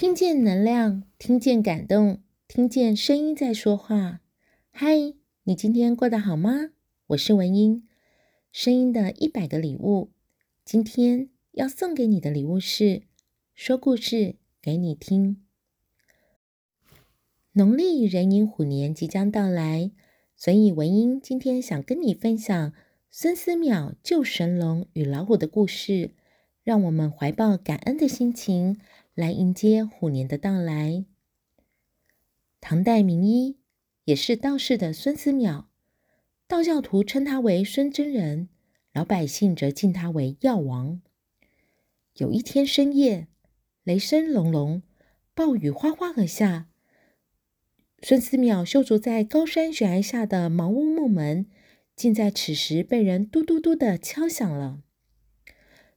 听见能量，听见感动，听见声音在说话。嗨，你今天过得好吗？我是文音。声音的100个礼物，今天要送给你的礼物是说故事给你听。农历壬寅虎年即将到来，所以文音今天想跟你分享孙思邈救神龙与老虎的故事，让我们怀抱感恩的心情来迎接虎年的到来。唐代名医也是道士的孙思邈，道教徒称他为孙真人，老百姓则敬他为药王。有一天深夜，雷声隆隆，暴雨哗哗而下，孙思邈修筑在高山悬崖下的茅屋木门，竟在此时被人嘟嘟嘟地敲响了。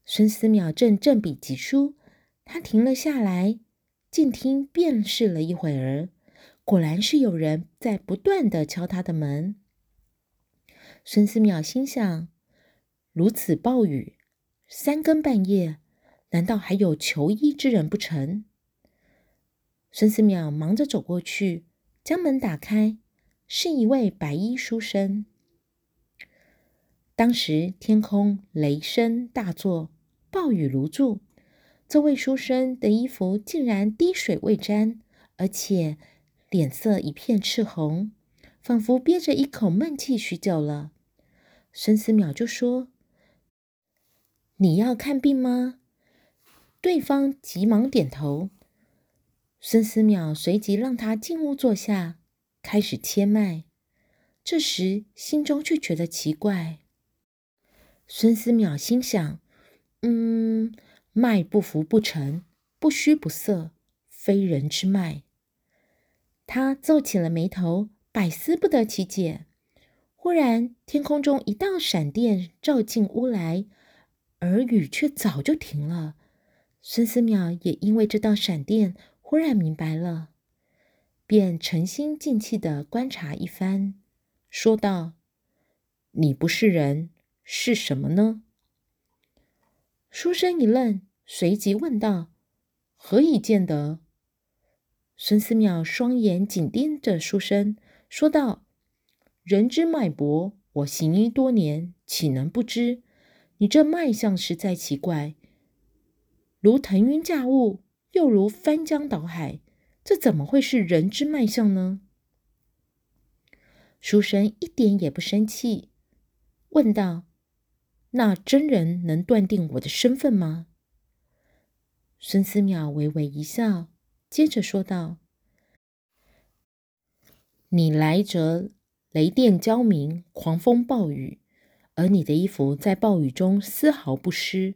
孙思邈正笔疾书，他停了下来，静听辨识了一会儿，果然是有人在不断地敲他的门。孙思邈心想，如此暴雨，3更半夜，难道还有求医之人不成？孙思邈忙着走过去，将门打开，是一位白衣书生。当时天空雷声大作，暴雨如注，这位书生的衣服竟然滴水未沾，而且脸色一片赤红，仿佛憋着一口闷气许久了。孙思邈就说：“你要看病吗？”对方急忙点头。孙思邈随即让他进屋坐下，开始切脉。这时心中却觉得奇怪。孙思邈心想：“脉不浮不沉，不虚不涩，非人之脉。”他皱起了眉头，百思不得其解。忽然，天空中一道闪电照进屋来，而雨却早就停了。孙思邈也因为这道闪电忽然明白了，便沉心静气地观察一番，说道：“你不是人，是什么呢？”书生一愣，随即问道：“何以见得？”孙思邈双眼紧盯着书生，说道：“人之脉搏，我行医多年，岂能不知？你这脉象实在奇怪，如腾云驾雾，又如翻江倒海，这怎么会是人之脉象呢？”书生一点也不生气，问道：“那真人能断定我的身份吗？”孙思邈微微一笑，接着说道：“你来者雷电交鸣，狂风暴雨，而你的衣服在暴雨中丝毫不湿，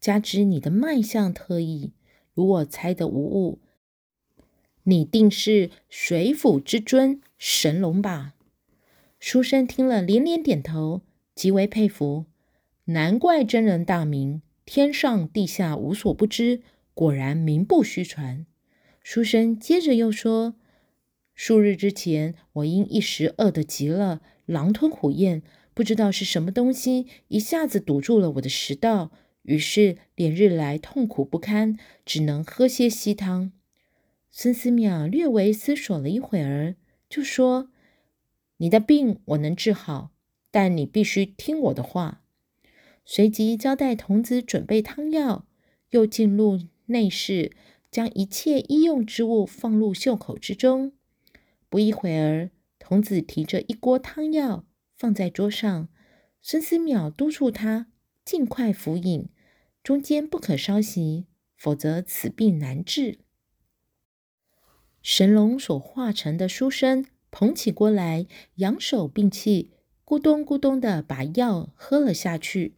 加之你的脉象特异，如我猜的无误，你定是水府之尊神龙吧？”书生听了连连点头，极为佩服。难怪真人大名，天上地下无所不知，果然名不虚传。书生接着又说：“数日之前，我因一时饿得急了，狼吞虎咽，不知道是什么东西一下子堵住了我的食道，于是连日来痛苦不堪，只能喝些稀汤。”孙思邈略微思索了一会儿，就说：“你的病我能治好，但你必须听我的话。”随即交代童子准备汤药，又进入内室，将一切医用之物放入袖口之中。不一会儿，童子提着一锅汤药放在桌上，孙思邈督促他尽快服饮，中间不可稍息，否则此病难治。神龙所化成的书生捧起锅来，扬手并气，咕咚咕咚地把药喝了下去。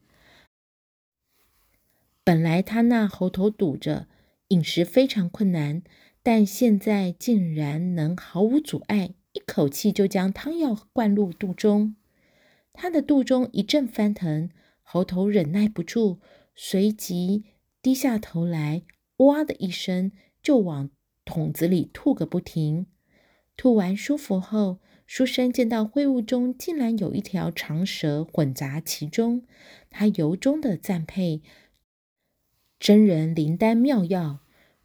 本来他那喉头堵着，饮食非常困难，但现在竟然能毫无阻碍，一口气就将汤药灌入肚中。他的肚中一阵翻腾，喉头忍耐不住，随即低下头来，哇的一声就往桶子里吐个不停。吐完舒服后，书生见到秽物中竟然有一条长蛇混杂其中，他由衷的赞佩真人灵丹妙药，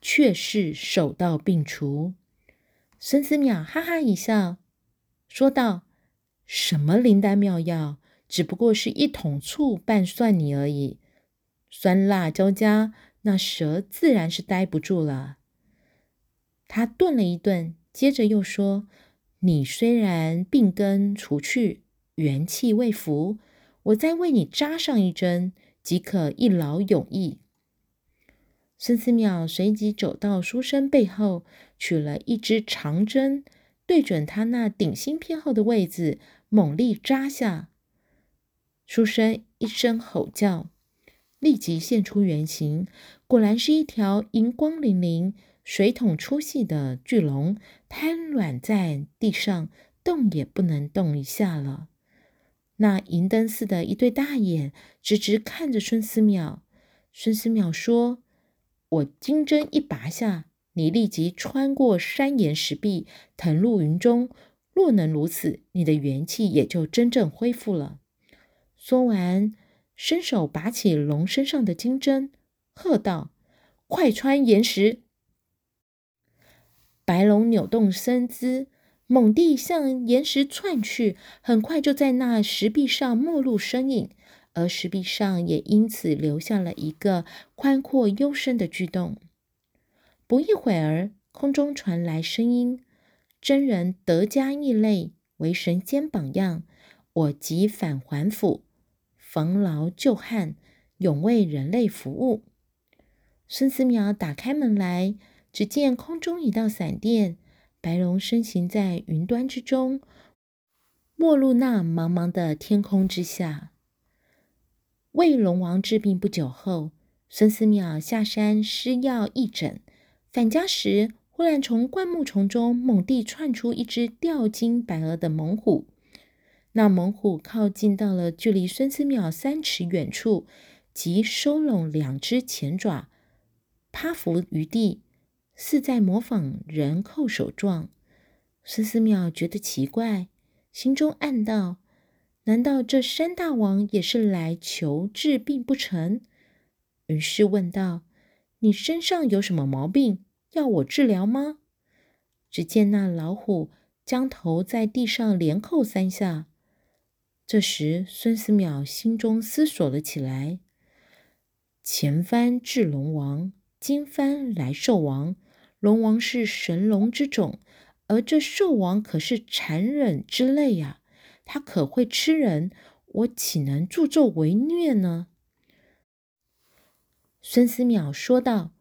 却是手到病除。孙子淼哈哈一笑，说道：“什么灵丹妙药，只不过是一桶醋拌蒜泥而已，酸辣交加，那蛇自然是待不住了。”他顿了一顿，接着又说：“你虽然病根除去，元气未复，我再为你扎上一针，即可一劳永逸。”孙思邈随即走到书生背后，取了一支长针，对准他那顶心偏后的位置，猛力扎下。书生一声吼叫，立即现出原形，果然是一条银光粼粼、水桶粗细的巨龙，瘫软在地上，动也不能动一下了。那银灯似的一对大眼直直看着孙思邈。孙思邈说：“我金针一拔下，你立即穿过山岩石壁，腾入云中。若能如此，你的元气也就真正恢复了。”说完，伸手拔起龙身上的金针，喝道：“快穿岩石！”白龙扭动身姿，猛地向岩石窜去，很快就在那石壁上没入身影，而石壁上也因此留下了一个宽阔幽深的巨洞。不一会儿，空中传来声音：“真人德加异类，为神仙榜样。我即返还府，防劳救汉，永为人类服务。”孙思邈打开门来，只见空中一道闪电，白龙身形在云端之中，没入那茫茫的天空之下。为龙王治病不久后，孙思邈下山施药义诊，返家时忽然从灌木丛中猛地窜出一只吊睛白额的猛虎。那猛虎靠近到了距离孙思邈3尺远处，即收拢两只前爪，趴伏于地，似在模仿人叩首状。孙思邈觉得奇怪，心中暗道：难道这山大王也是来求治病不成？于是问道：“你身上有什么毛病，要我治疗吗？”只见那老虎将头在地上连叩3下。这时孙思邈心中思索了起来：前番治龙王，今番来兽王。龙王是神龙之种，而这兽王可是残忍之类呀、他可会吃人，我岂能助纣为虐呢？孙思邈说道：“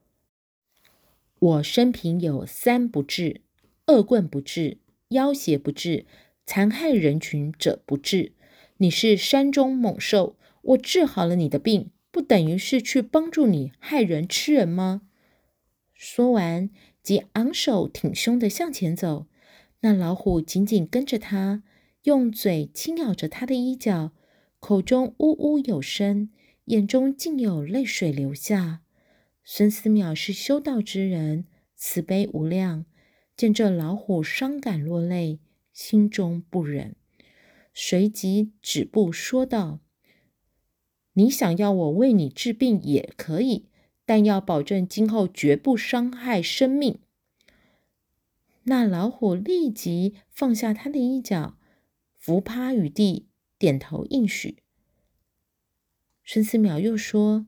我生平有3不治：恶棍不治，要挟不治，残害人群者不治。你是山中猛兽，我治好了你的病，不等于是去帮助你害人吃人吗？”说完，即昂首挺胸地向前走，那老虎紧紧跟着他，用嘴轻咬着他的衣角，口中呜呜有声，眼中竟有泪水流下。孙思邈是修道之人，慈悲无量，见这老虎伤感落泪，心中不忍，随即止步说道：“你想要我为你治病也可以，但要保证今后绝不伤害生命。”那老虎立即放下他的衣角，伏趴于地，点头应许。孙思邈又说：“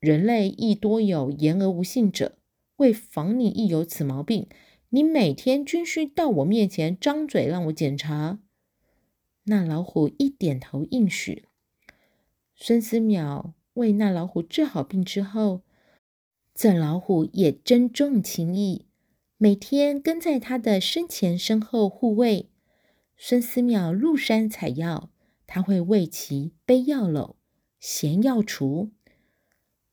人类亦多有言而无信者，为防你亦有此毛病，你每天均需到我面前张嘴让我检查。”那老虎一点头应许。孙思邈为那老虎治好病之后，这老虎也真重情义，每天跟在他的身前身后护卫。孙思邈入山采药，他会为其背药篓、衔药橱，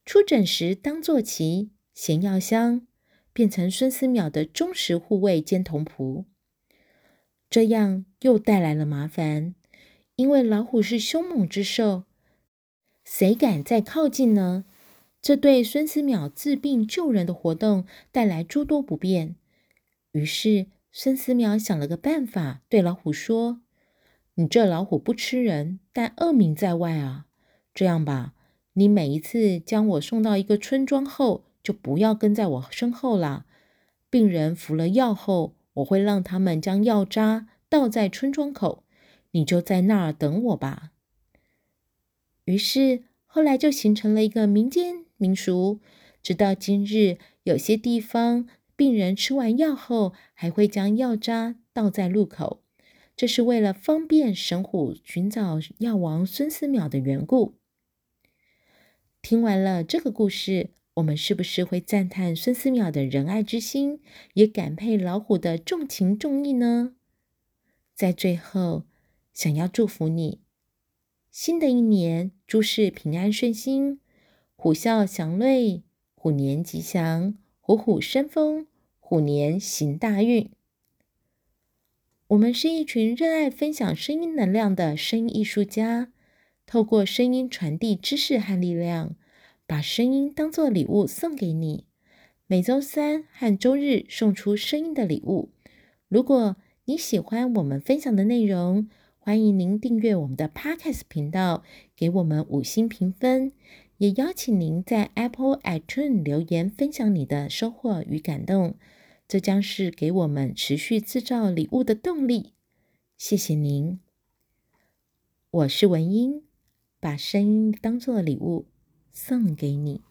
出诊时当坐骑、衔药箱，变成孙思邈的忠实护卫兼童仆。这样又带来了麻烦，因为老虎是凶猛之兽，谁敢再靠近呢？这对孙思邈治病救人的活动带来诸多不便。于是孙思邈想了个办法，对老虎说：“你这老虎不吃人，但恶名在外啊。这样吧，你每一次将我送到一个村庄后，就不要跟在我身后啦。病人服了药后，我会让他们将药渣倒在村庄口，你就在那儿等我吧。于是后来就形成了一个民间民俗，直到今日，有些地方病人吃完药后，还会将药渣倒在路口，这是为了方便神虎寻找药王孙思邈的缘故。听完了这个故事，我们是不是会赞叹孙思邈的仁爱之心，也感佩老虎的重情重义呢？在最后，想要祝福你，新的一年诸事平安顺心，虎啸祥瑞，虎年吉祥，虎虎生风，虎年行大运。我们是一群热爱分享声音能量的声音艺术家，透过声音传递知识和力量，把声音当作礼物送给你。每周三和周日送出声音的礼物。如果你喜欢我们分享的内容，欢迎您订阅我们的 Podcast 频道，给我们5星评分，也邀请您在 Apple iTunes 留言分享你的收获与感动，这将是给我们持续制造礼物的动力。谢谢您，我是文音，把声音当作礼物送给你。